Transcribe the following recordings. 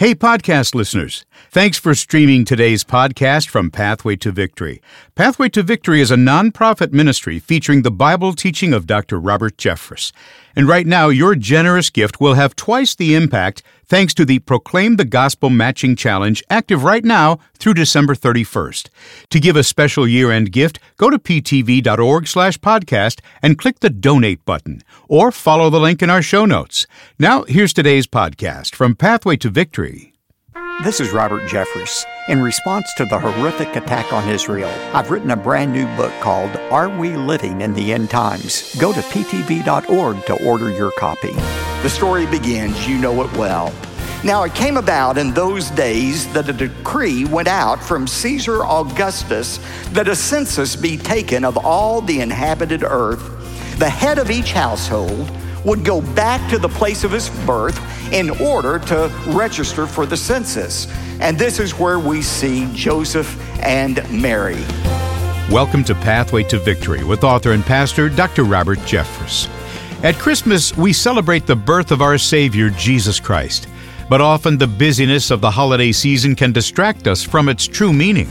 Hey, podcast listeners. Thanks for streaming today's podcast from Pathway to Victory. Pathway to Victory is a nonprofit ministry featuring the Bible teaching of Dr. Robert Jeffress. And right now, your generous gift will have twice the impact thanks to the Proclaim the Gospel Matching Challenge, active right now through December 31st. To give a special year-end gift, go to ptv.org/podcast and click the Donate button, or follow the link in our show notes. Now, here's today's podcast from Pathway to Victory. This is Robert Jeffress. In response to the horrific attack on Israel, I've written a brand new book called Are We Living in the End Times? Go to ptv.org to order your copy. The story begins, you know it well. Now it came about in those days that a decree went out from Caesar Augustus that a census be taken of all the inhabited earth. The head of each household would go back to the place of his birth in order to register for the census. And this is where we see Joseph and Mary. Welcome to Pathway to Victory with author and pastor Dr. Robert Jeffress. At Christmas, we celebrate the birth of our Savior, Jesus Christ. But often the busyness of the holiday season can distract us from its true meaning.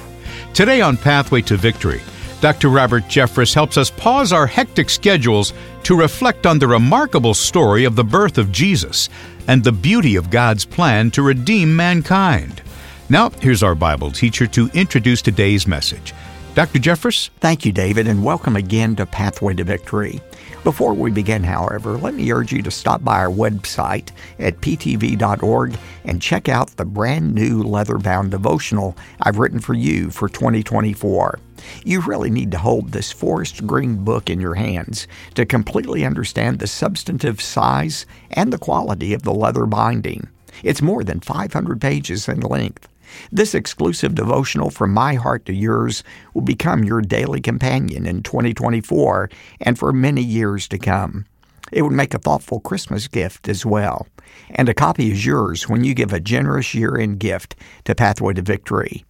Today on Pathway to Victory, Dr. Robert Jeffress helps us pause our hectic schedules to reflect on the remarkable story of the birth of Jesus and the beauty of God's plan to redeem mankind. Now, here's our Bible teacher to introduce today's message. Dr. Jeffress? Thank you, David, and welcome again to Pathway to Victory. Before we begin, however, let me urge you to stop by our website at ptv.org and check out the brand new leather-bound devotional I've written for you for 2024. You really need to hold this forest green book in your hands to completely understand the substantive size and the quality of the leather binding. It's more than 500 pages in length. This exclusive devotional from my heart to yours will become your daily companion in 2024 and for many years to come. It would make a thoughtful Christmas gift as well. And a copy is yours when you give a generous year-end gift to Pathway to Victory.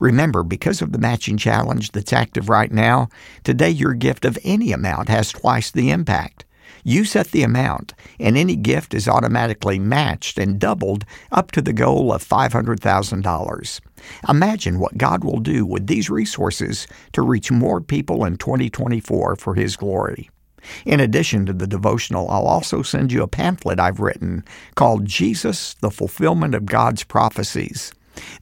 Remember, because of the matching challenge that's active right now, today your gift of any amount has twice the impact. You set the amount, and any gift is automatically matched and doubled up to the goal of $500,000. Imagine what God will do with these resources to reach more people in 2024 for His glory. In addition to the devotional, I'll also send you a pamphlet I've written called Jesus, the Fulfillment of God's Prophecies.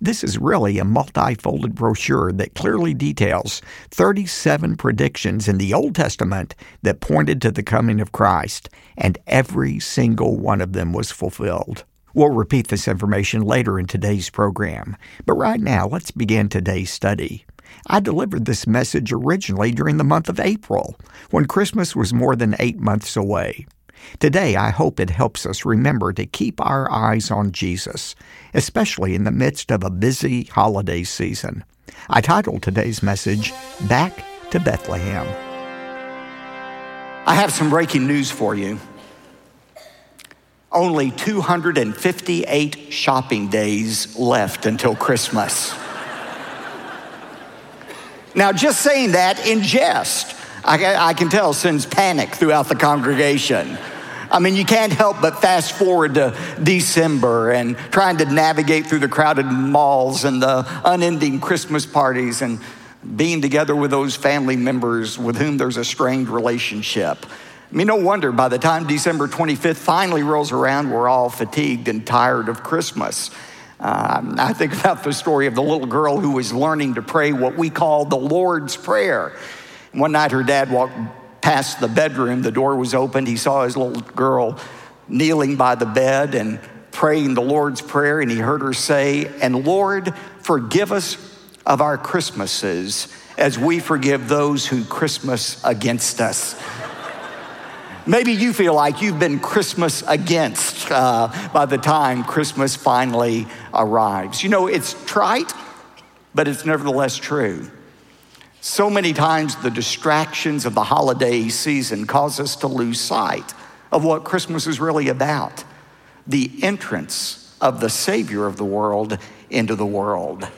This is really a multi-folded brochure that clearly details 37 predictions in the Old Testament that pointed to the coming of Christ, and every single one of them was fulfilled. We'll repeat this information later in today's program, but right now let's begin today's study. I delivered this message originally during the month of April, when Christmas was more than 8 months away. Today, I hope it helps us remember to keep our eyes on Jesus, especially in the midst of a busy holiday season. I titled today's message, Back to Bethlehem. I have some breaking news for you. Only 258 shopping days left until Christmas. Now, just saying that in jest, I can tell, sends panic throughout the congregation. I mean, you can't help but fast forward to December and trying to navigate through the crowded malls and the unending Christmas parties and being together with those family members with whom there's a strained relationship. I mean, no wonder by the time December 25th finally rolls around, we're all fatigued and tired of Christmas. I think about the story of the little girl who was learning to pray what we call the Lord's Prayer. One night, her dad walked past the bedroom. The door was opened. He saw his little girl kneeling by the bed and praying the Lord's Prayer, and he heard her say, "And Lord, forgive us of our Christmases as we forgive those who Christmas against us." Maybe you feel like you've been Christmas against by the time Christmas finally arrives. You know, it's trite, but it's nevertheless true. So many times the distractions of the holiday season cause us to lose sight of what Christmas is really about, the entrance of the Savior of the world into the world.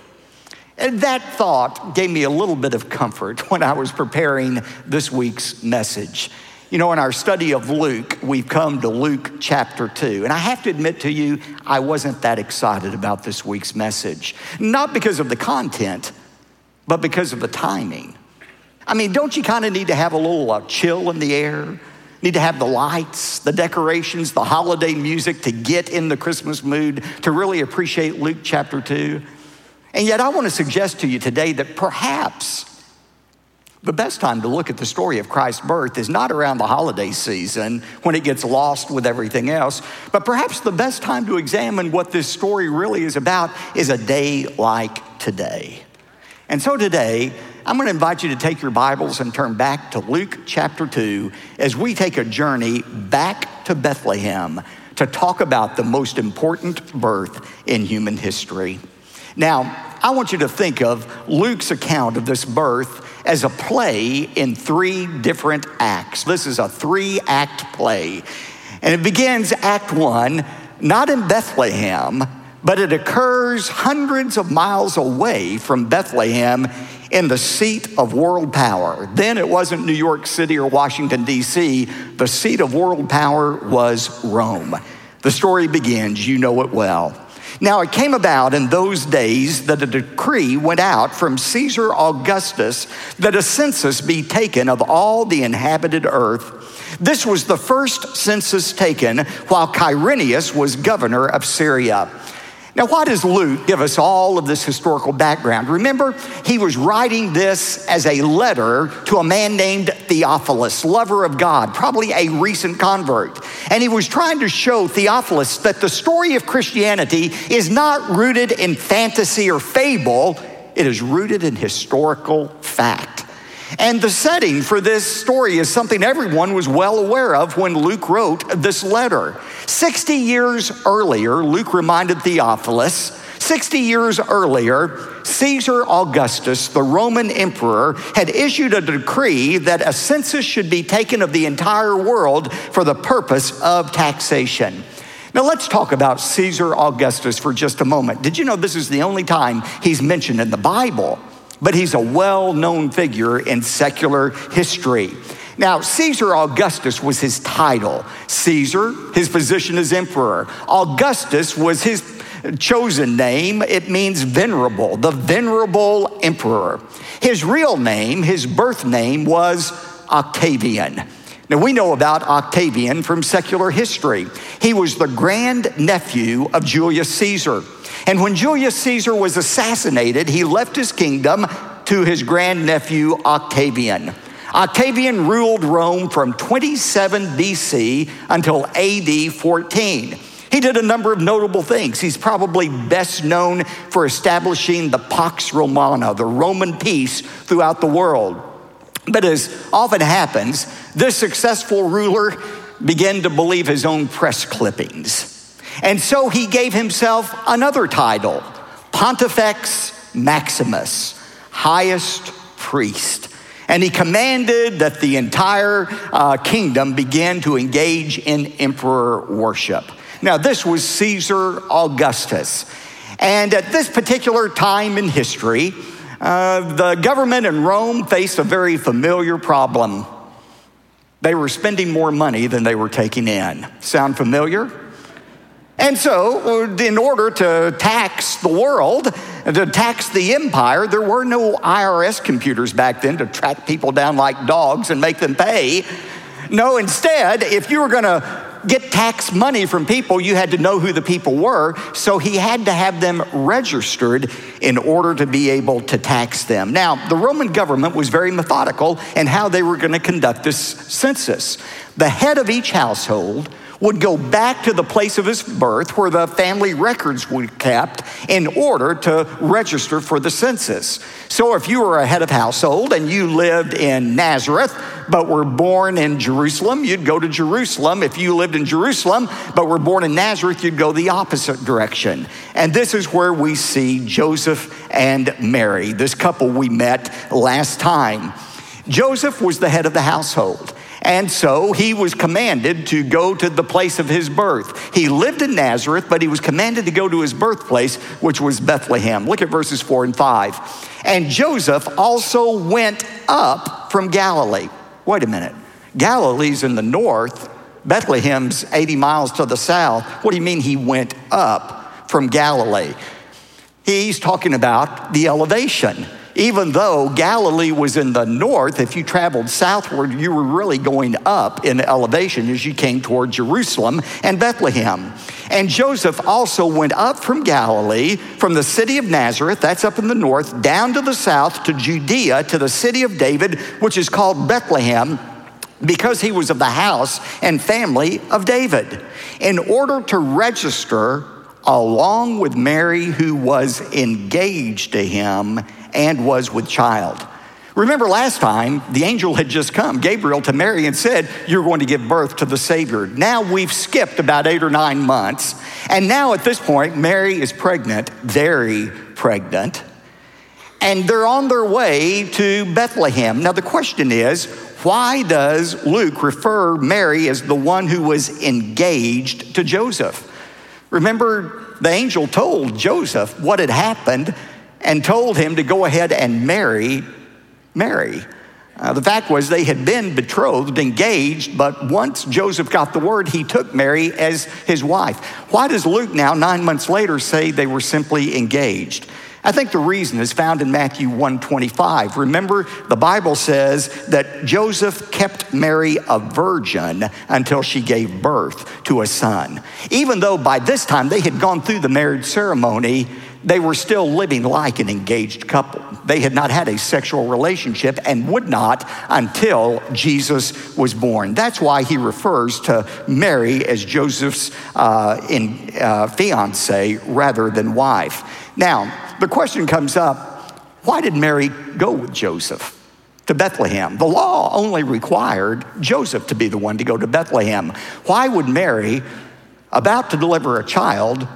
And that thought gave me a little bit of comfort when I was preparing this week's message. You know, in our study of Luke, we've come to Luke chapter 2. And I have to admit to you, I wasn't that excited about this week's message. Not because of the content, but because of the timing. I mean, don't you kind of need to have a little chill in the air? Need to have the lights, the decorations, the holiday music to get in the Christmas mood to really appreciate Luke chapter 2? And yet I want to suggest to you today that perhaps the best time to look at the story of Christ's birth is not around the holiday season when it gets lost with everything else, but perhaps the best time to examine what this story really is about is a day like today. And so today, I'm going to invite you to take your Bibles and turn back to Luke chapter 2 as we take a journey back to Bethlehem to talk about the most important birth in human history. Now, I want you to think of Luke's account of this birth as a play in three different acts. This is a three-act play. And it begins act one, not in Bethlehem, but it occurs hundreds of miles away from Bethlehem in the seat of world power. Then it wasn't New York City or Washington, D.C. The seat of world power was Rome. The story begins, you know it well. Now, it came about in those days that a decree went out from Caesar Augustus that a census be taken of all the inhabited earth. This was the first census taken while Quirinius was governor of Syria. Now, why does Luke give us all of this historical background? Remember, he was writing this as a letter to a man named Theophilus, lover of God, probably a recent convert. And he was trying to show Theophilus that the story of Christianity is not rooted in fantasy or fable. It is rooted in historical fact. And the setting for this story is something everyone was well aware of when Luke wrote this letter. 60 years earlier, Luke reminded Theophilus, 60 years earlier, Caesar Augustus, the Roman emperor, had issued a decree that a census should be taken of the entire world for the purpose of taxation. Now, let's talk about Caesar Augustus for just a moment. Did you know this is the only time he's mentioned in the Bible? But he's a well-known figure in secular history. Now, Caesar Augustus was his title. Caesar, his position as emperor. Augustus was his chosen name. It means venerable, the venerable emperor. His real name, his birth name, was Octavian. Now, we know about Octavian from secular history. He was the grandnephew of Julius Caesar. And when Julius Caesar was assassinated, he left his kingdom to his grandnephew Octavian. Octavian ruled Rome from 27 B.C. until A.D. 14. He did a number of notable things. He's probably best known for establishing the Pax Romana, the Roman peace, throughout the world. But as often happens, this successful ruler began to believe his own press clippings. And so he gave himself another title, Pontifex Maximus, highest priest. And he commanded that the entire kingdom begin to engage in emperor worship. Now, this was Caesar Augustus. And at this particular time in history, the government in Rome faced a very familiar problem. They were spending more money than they were taking in. Sound familiar? And so, in order to tax the world, to tax the empire, there were no IRS computers back then to track people down like dogs and make them pay. No, instead, if you were going to get tax money from people, you had to know who the people were, so he had to have them registered in order to be able to tax them. Now, the Roman government was very methodical in how they were going to conduct this census. The head of each household would go back to the place of his birth where the family records were kept in order to register for the census. So if you were a head of household and you lived in Nazareth but were born in Jerusalem, you'd go to Jerusalem. If you lived in Jerusalem but were born in Nazareth, you'd go the opposite direction. And this is where we see Joseph and Mary, this couple we met last time. Joseph was the head of the household. And so he was commanded to go to the place of his birth. He lived in Nazareth, but he was commanded to go to his birthplace, which was Bethlehem. Look at verses 4 and 5. And Joseph also went up from Galilee. Wait a minute. Galilee's in the north. Bethlehem's 80 miles to the south. What do you mean he went up from Galilee? He's talking about the elevation. Even though Galilee was in the north, if you traveled southward, you were really going up in elevation as you came toward Jerusalem and Bethlehem. And Joseph also went up from Galilee, from the city of Nazareth, that's up in the north, down to the south to Judea, to the city of David, which is called Bethlehem, because he was of the house and family of David, in order to register along with Mary, who was engaged to him and was with child. Remember last time, the angel had just come, Gabriel, to Mary and said, you're going to give birth to the Savior. Now we've skipped about 8 or 9 months. And now at this point, Mary is pregnant, very pregnant. And they're on their way to Bethlehem. Now the question is, why does Luke refer Mary as the one who was engaged to Joseph? Remember, the angel told Joseph what had happened and told him to go ahead and marry Mary. The fact was they had been betrothed, engaged, but once Joseph got the word, he took Mary as his wife. Why does Luke now, 9 months later, say they were simply engaged? I think the reason is found in Matthew 1:25. Remember, the Bible says that Joseph kept Mary a virgin until she gave birth to a son. Even though by this time they had gone through the marriage ceremony, they were still living like an engaged couple. They had not had a sexual relationship and would not until Jesus was born. That's why he refers to Mary as Joseph's fiancée rather than wife. Now, the question comes up, why did Mary go with Joseph to Bethlehem? The law only required Joseph to be the one to go to Bethlehem. Why would Mary, about to deliver a child,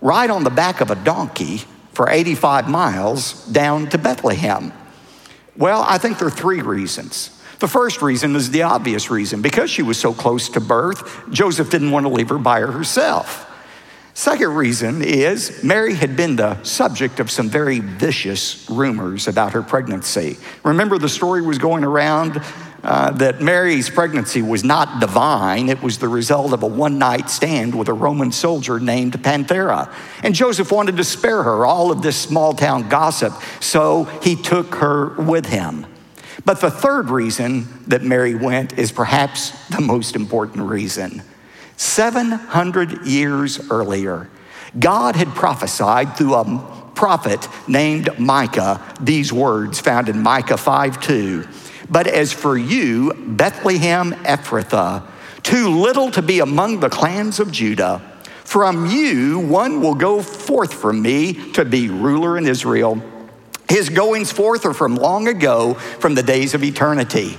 ride on the back of a donkey for 85 miles down to Bethlehem? Well, I think there are 3 reasons. The first reason is the obvious reason. Because she was so close to birth, Joseph didn't want to leave her by herself. Second reason is Mary had been the subject of some very vicious rumors about her pregnancy. Remember, the story was going around that Mary's pregnancy was not divine. It was the result of a one-night stand with a Roman soldier named Panthera. And Joseph wanted to spare her all of this small-town gossip, so he took her with him. But the third reason that Mary went is perhaps the most important reason. 700 years earlier, God had prophesied through a prophet named Micah these words found in Micah 5:2. But as for you, Bethlehem Ephrathah, too little to be among the clans of Judah, from you one will go forth from me to be ruler in Israel. His goings forth are from long ago, from the days of eternity.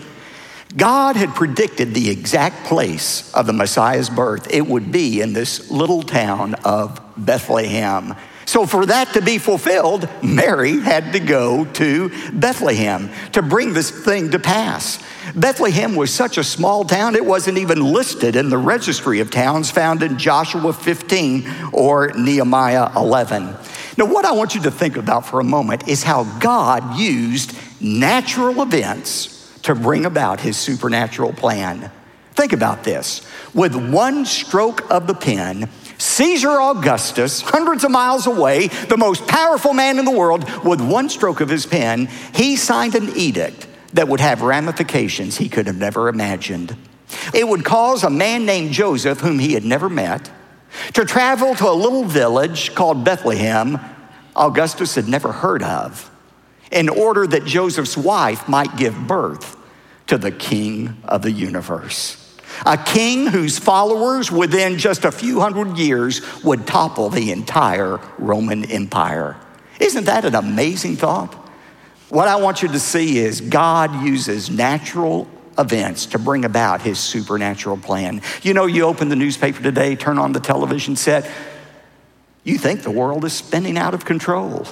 God had predicted the exact place of the Messiah's birth. It would be in this little town of Bethlehem. So for that to be fulfilled, Mary had to go to Bethlehem to bring this thing to pass. Bethlehem was such a small town, it wasn't even listed in the registry of towns found in Joshua 15 or Nehemiah 11. Now, what I want you to think about for a moment is how God used natural events to bring about his supernatural plan. Think about this. With one stroke of the pen, Caesar Augustus, hundreds of miles away, the most powerful man in the world, with one stroke of his pen, he signed an edict that would have ramifications he could have never imagined. It would cause a man named Joseph, whom he had never met, to travel to a little village called Bethlehem Augustus had never heard of, in order that Joseph's wife might give birth to the king of the universe. A king whose followers within just a few hundred years would topple the entire Roman Empire. Isn't that an amazing thought? What I want you to see is God uses natural events to bring about his supernatural plan. You know, you open the newspaper today, turn on the television set, you think the world is spinning out of control.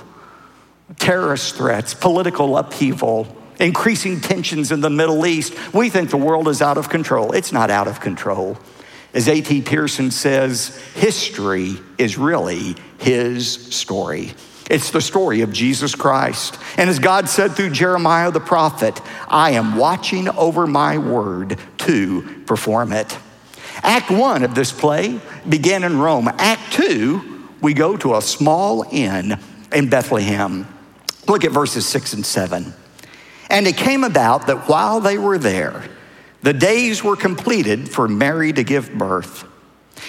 Terrorist threats, political upheaval, increasing tensions in the Middle East. We think the world is out of control. It's not out of control. As A.T. Pearson says, history is really his story. It's the story of Jesus Christ. And as God said through Jeremiah the prophet, I am watching over my word to perform it. Act 1 of this play began in Rome. Act 2, we go to a small inn in Bethlehem. Look at verses 6 and 7. And it came about that while they were there, the days were completed for Mary to give birth.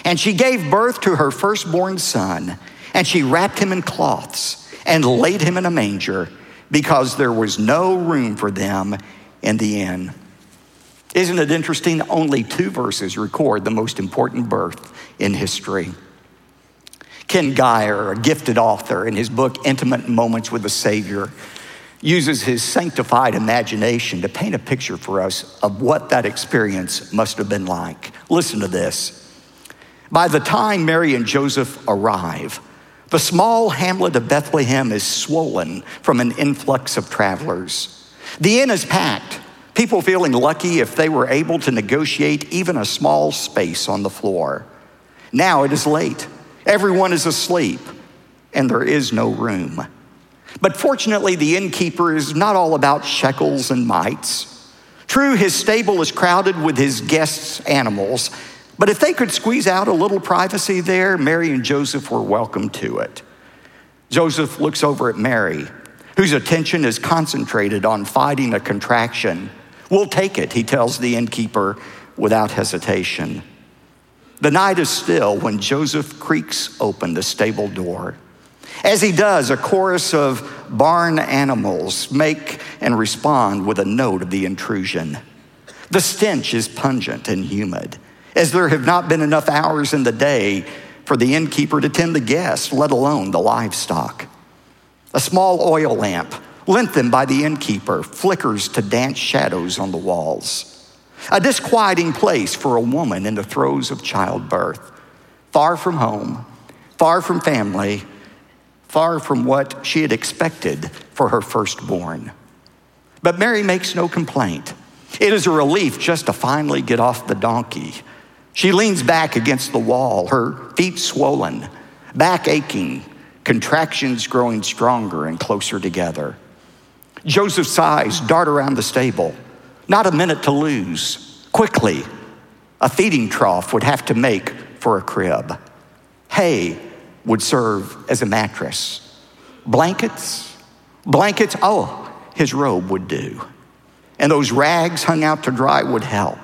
And she gave birth to her firstborn son, and she wrapped him in cloths and laid him in a manger because there was no room for them in the inn. Isn't it interesting? Only 2 verses record the most important birth in history. Ken Geyer, a gifted author, in his book Intimate Moments with the Savior, uses his sanctified imagination to paint a picture for us of what that experience must have been like. Listen to this. By the time Mary and Joseph arrive, the small hamlet of Bethlehem is swollen from an influx of travelers. The inn is packed, people feeling lucky if they were able to negotiate even a small space on the floor. Now it is late, everyone is asleep, and there is no room. But fortunately, the innkeeper is not all about shekels and mites. True, his stable is crowded with his guests' animals, but if they could squeeze out a little privacy there, Mary and Joseph were welcome to it. Joseph looks over at Mary, whose attention is concentrated on fighting a contraction. We'll take it, he tells the innkeeper without hesitation. The night is still when Joseph creaks open the stable door. As he does, a chorus of barn animals make and respond with a note of the intrusion. The stench is pungent and humid, as there have not been enough hours in the day for the innkeeper to tend the guests, let alone the livestock. A small oil lamp, lent them by the innkeeper, flickers to dance shadows on the walls. A disquieting place for a woman in the throes of childbirth, far from home, far from family, far from what she had expected for her firstborn. But Mary makes no complaint. It is a relief just to finally get off the donkey. She leans back against the wall, her feet swollen, back aching, contractions growing stronger and closer together. Joseph's eyes dart around the stable. Not a minute to lose. Quickly, a feeding trough would have to make for a crib. Hay would serve as a mattress. Blankets, oh, his robe would do. And those rags hung out to dry would help.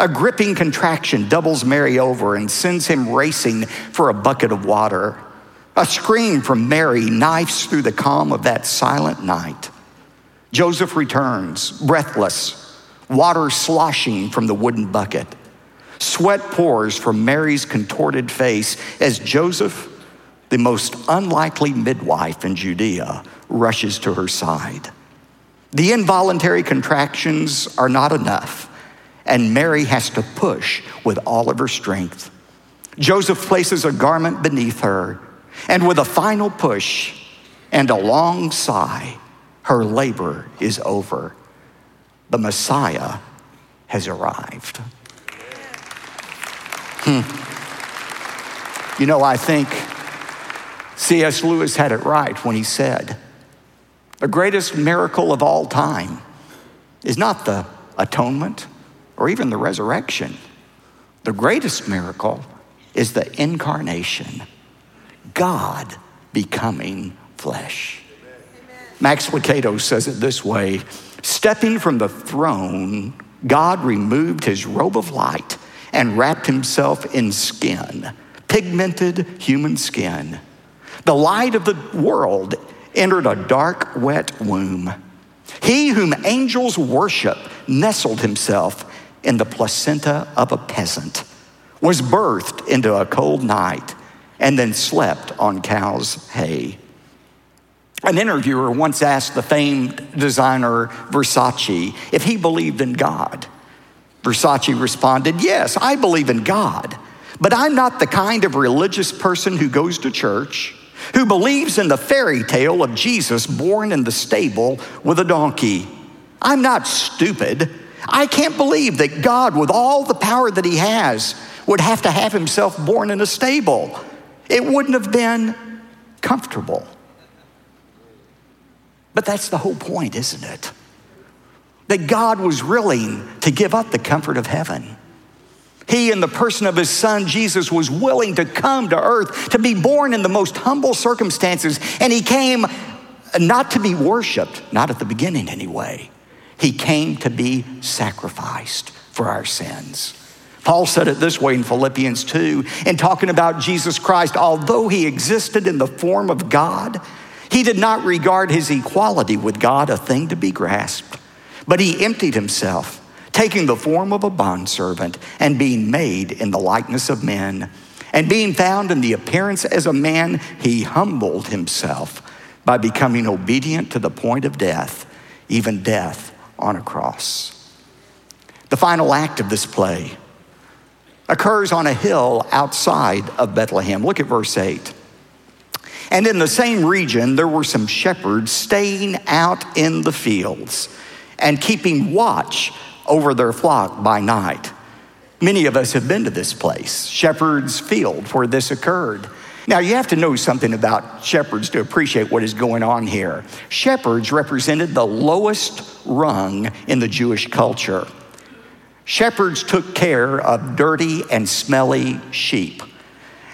A gripping contraction doubles Mary over and sends him racing for a bucket of water. A scream from Mary knifes through the calm of that silent night. Joseph returns, breathless, water sloshing from the wooden bucket. Sweat pours from Mary's contorted face as Joseph, the most unlikely midwife in Judea, rushes to her side. The involuntary contractions are not enough, and Mary has to push with all of her strength. Joseph places a garment beneath her, and with a final push and a long sigh, her labor is over. The Messiah has arrived. You know, I think C.S. Lewis had it right when he said, the greatest miracle of all time is not the atonement or even the resurrection. The greatest miracle is the incarnation, God becoming flesh. Amen. Max Lucado says it this way, stepping from the throne, God removed his robe of light and wrapped himself in skin, pigmented human skin. The light of the world entered a dark, wet womb. He whom angels worship nestled himself in the placenta of a peasant, was birthed into a cold night, and then slept on cow's hay. An interviewer once asked the famed designer Versace if he believed in God. Versace responded, yes, I believe in God, but I'm not the kind of religious person who goes to church, who believes in the fairy tale of Jesus born in the stable with a donkey. I'm not stupid. I can't believe that God, with all the power that he has, would have to have himself born in a stable. It wouldn't have been comfortable. But that's the whole point, isn't it? That God was willing to give up the comfort of heaven. He, in the person of his son, Jesus, was willing to come to earth, to be born in the most humble circumstances. And he came not to be worshiped, not at the beginning anyway. He came to be sacrificed for our sins. Paul said it this way in Philippians 2, in talking about Jesus Christ, although he existed in the form of God, he did not regard his equality with God a thing to be grasped, but he emptied himself, taking the form of a bondservant and being made in the likeness of men. And being found in the appearance as a man, he humbled himself by becoming obedient to the point of death, even death on a cross. The final act of this play occurs on a hill outside of Bethlehem. Look at verse 8. And in the same region, there were some shepherds staying out in the fields and keeping watch over their flock by night. Many of us have been to this place, Shepherd's Field, where this occurred. Now, you have to know something about shepherds to appreciate what is going on here. Shepherds represented the lowest rung in the Jewish culture. Shepherds took care of dirty and smelly sheep.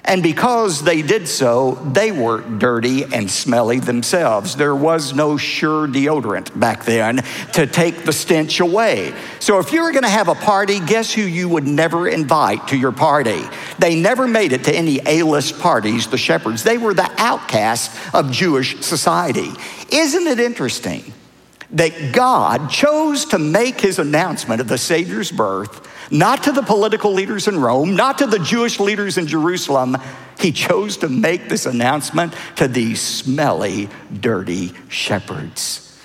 And because they did so, they were dirty and smelly themselves. There was no Sure deodorant back then to take the stench away. So if you were gonna have a party, guess who you would never invite to your party? They never made it to any A-list parties, the shepherds. They were the outcasts of Jewish society. Isn't it interesting that God chose to make his announcement of the Savior's birth not to the political leaders in Rome, not to the Jewish leaders in Jerusalem. He chose to make this announcement to these smelly, dirty shepherds.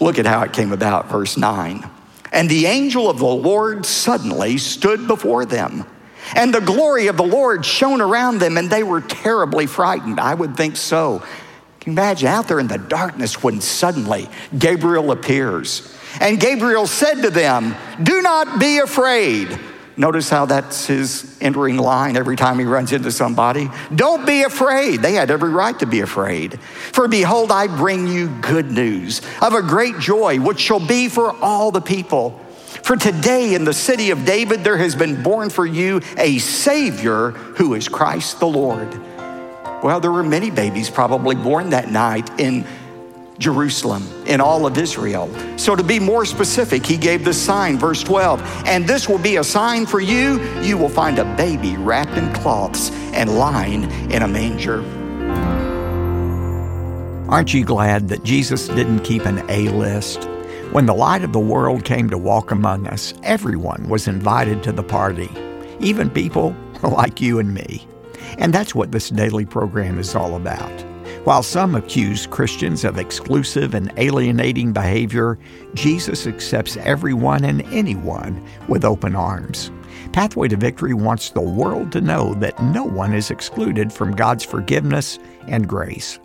Look at how it came about, verse 9. And the angel of the Lord suddenly stood before them, and the glory of the Lord shone around them, and they were terribly frightened. I would think so. Can you imagine out there in the darkness when suddenly Gabriel appears? And Gabriel said to them, do not be afraid. Notice how that's his entering line every time he runs into somebody. Don't be afraid. They had every right to be afraid. For behold, I bring you good news of a great joy, which shall be for all the people. For today in the city of David, there has been born for you a Savior who is Christ the Lord. Well, there were many babies probably born that night in Jerusalem, in all of Israel. So to be more specific, he gave this sign, verse 12, and this will be a sign for you. You will find a baby wrapped in cloths and lying in a manger. Aren't you glad that Jesus didn't keep an A-list? When the light of the world came to walk among us, everyone was invited to the party, even people like you and me. And that's what this daily program is all about. While some accuse Christians of exclusive and alienating behavior, Jesus accepts everyone and anyone with open arms. Pathway to Victory wants the world to know that no one is excluded from God's forgiveness and grace.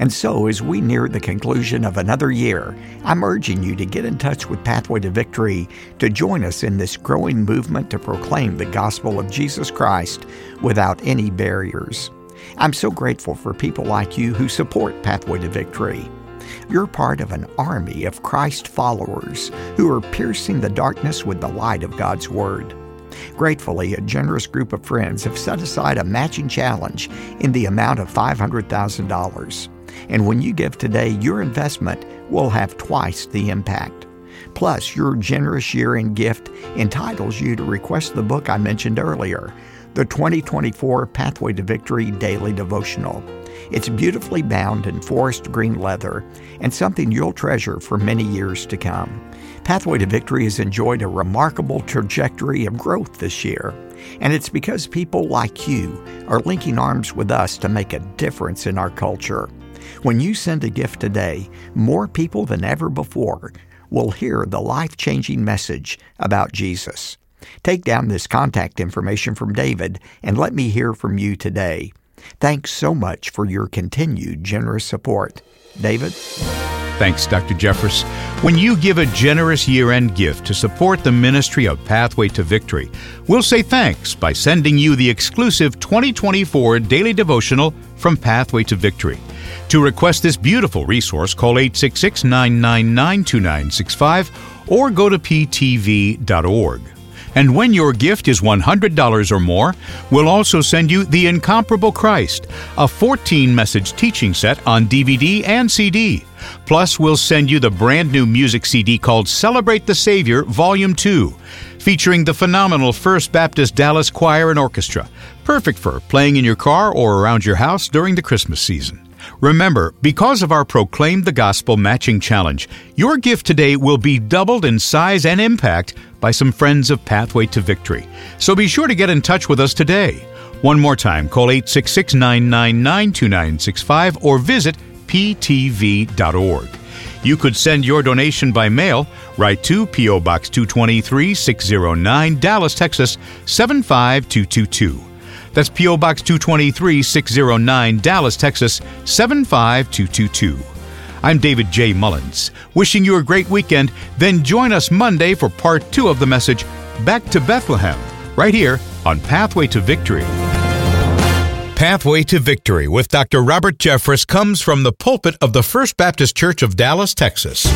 And so, as we near the conclusion of another year, I'm urging you to get in touch with Pathway to Victory to join us in this growing movement to proclaim the gospel of Jesus Christ without any barriers. I'm so grateful for people like you who support Pathway to Victory. You're part of an army of Christ followers who are piercing the darkness with the light of God's Word. Gratefully, a generous group of friends have set aside a matching challenge in the amount of $500,000. And when you give today, your investment will have twice the impact. Plus, your generous year-end gift entitles you to request the book I mentioned earlier, the 2024 Pathway to Victory Daily Devotional. It's beautifully bound in forest green leather and something you'll treasure for many years to come. Pathway to Victory has enjoyed a remarkable trajectory of growth this year, and it's because people like you are linking arms with us to make a difference in our culture. When you send a gift today, more people than ever before will hear the life-changing message about Jesus. Take down this contact information from David and let me hear from you today. Thanks so much for your continued generous support. David? Thanks, Dr. Jeffress. When you give a generous year-end gift to support the ministry of Pathway to Victory, we'll say thanks by sending you the exclusive 2024 Daily Devotional from Pathway to Victory. To request this beautiful resource, call 866-999-2965 or go to ptv.org. And when your gift is $100 or more, we'll also send you The Incomparable Christ, a 14-message teaching set on DVD and CD. Plus, we'll send you the brand new music CD called Celebrate the Savior, Volume 2, featuring the phenomenal First Baptist Dallas Choir and Orchestra, perfect for playing in your car or around your house during the Christmas season. Remember, because of our Proclaim the Gospel Matching Challenge, your gift today will be doubled in size and impact by some friends of Pathway to Victory. So be sure to get in touch with us today. One more time, call 866-999-2965 or visit ptv.org. You could send your donation by mail right to P.O. Box 223, 609, Dallas, Texas, 75222. That's P.O. Box 223, 609, Dallas, Texas, 75222. I'm David J. Mullins, wishing you a great weekend. Then join us Monday for Part 2 of the message, Back to Bethlehem, right here on Pathway to Victory. Pathway to Victory with Dr. Robert Jeffress comes from the pulpit of the First Baptist Church of Dallas, Texas.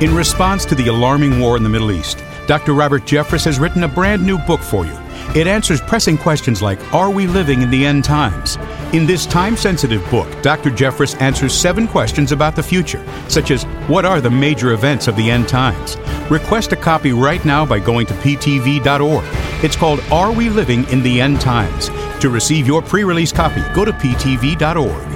In response to the alarming war in the Middle East, Dr. Robert Jeffress has written a brand new book for you. It answers pressing questions like, are we living in the end times? In this time-sensitive book, Dr. Jeffress answers 7 questions about the future, such as, what are the major events of the end times? Request a copy right now by going to ptv.org. It's called, Are We Living in the End Times? To receive your pre-release copy, go to ptv.org.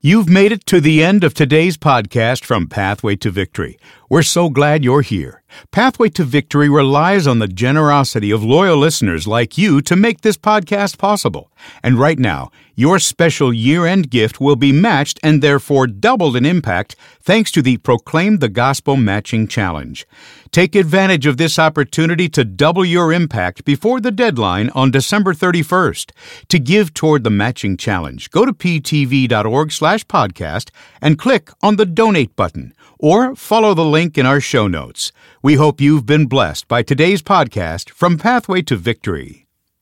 You've made it to the end of today's podcast from Pathway to Victory. We're so glad you're here. Pathway to Victory relies on the generosity of loyal listeners like you to make this podcast possible. And right now, your special year-end gift will be matched and therefore doubled in impact thanks to the Proclaim the Gospel Matching Challenge. Take advantage of this opportunity to double your impact before the deadline on December 31st. To give toward the matching challenge, go to ptv.org/podcast and click on the Donate button, or follow the link in our show notes. We hope you've been blessed by today's podcast from Pathway to Victory.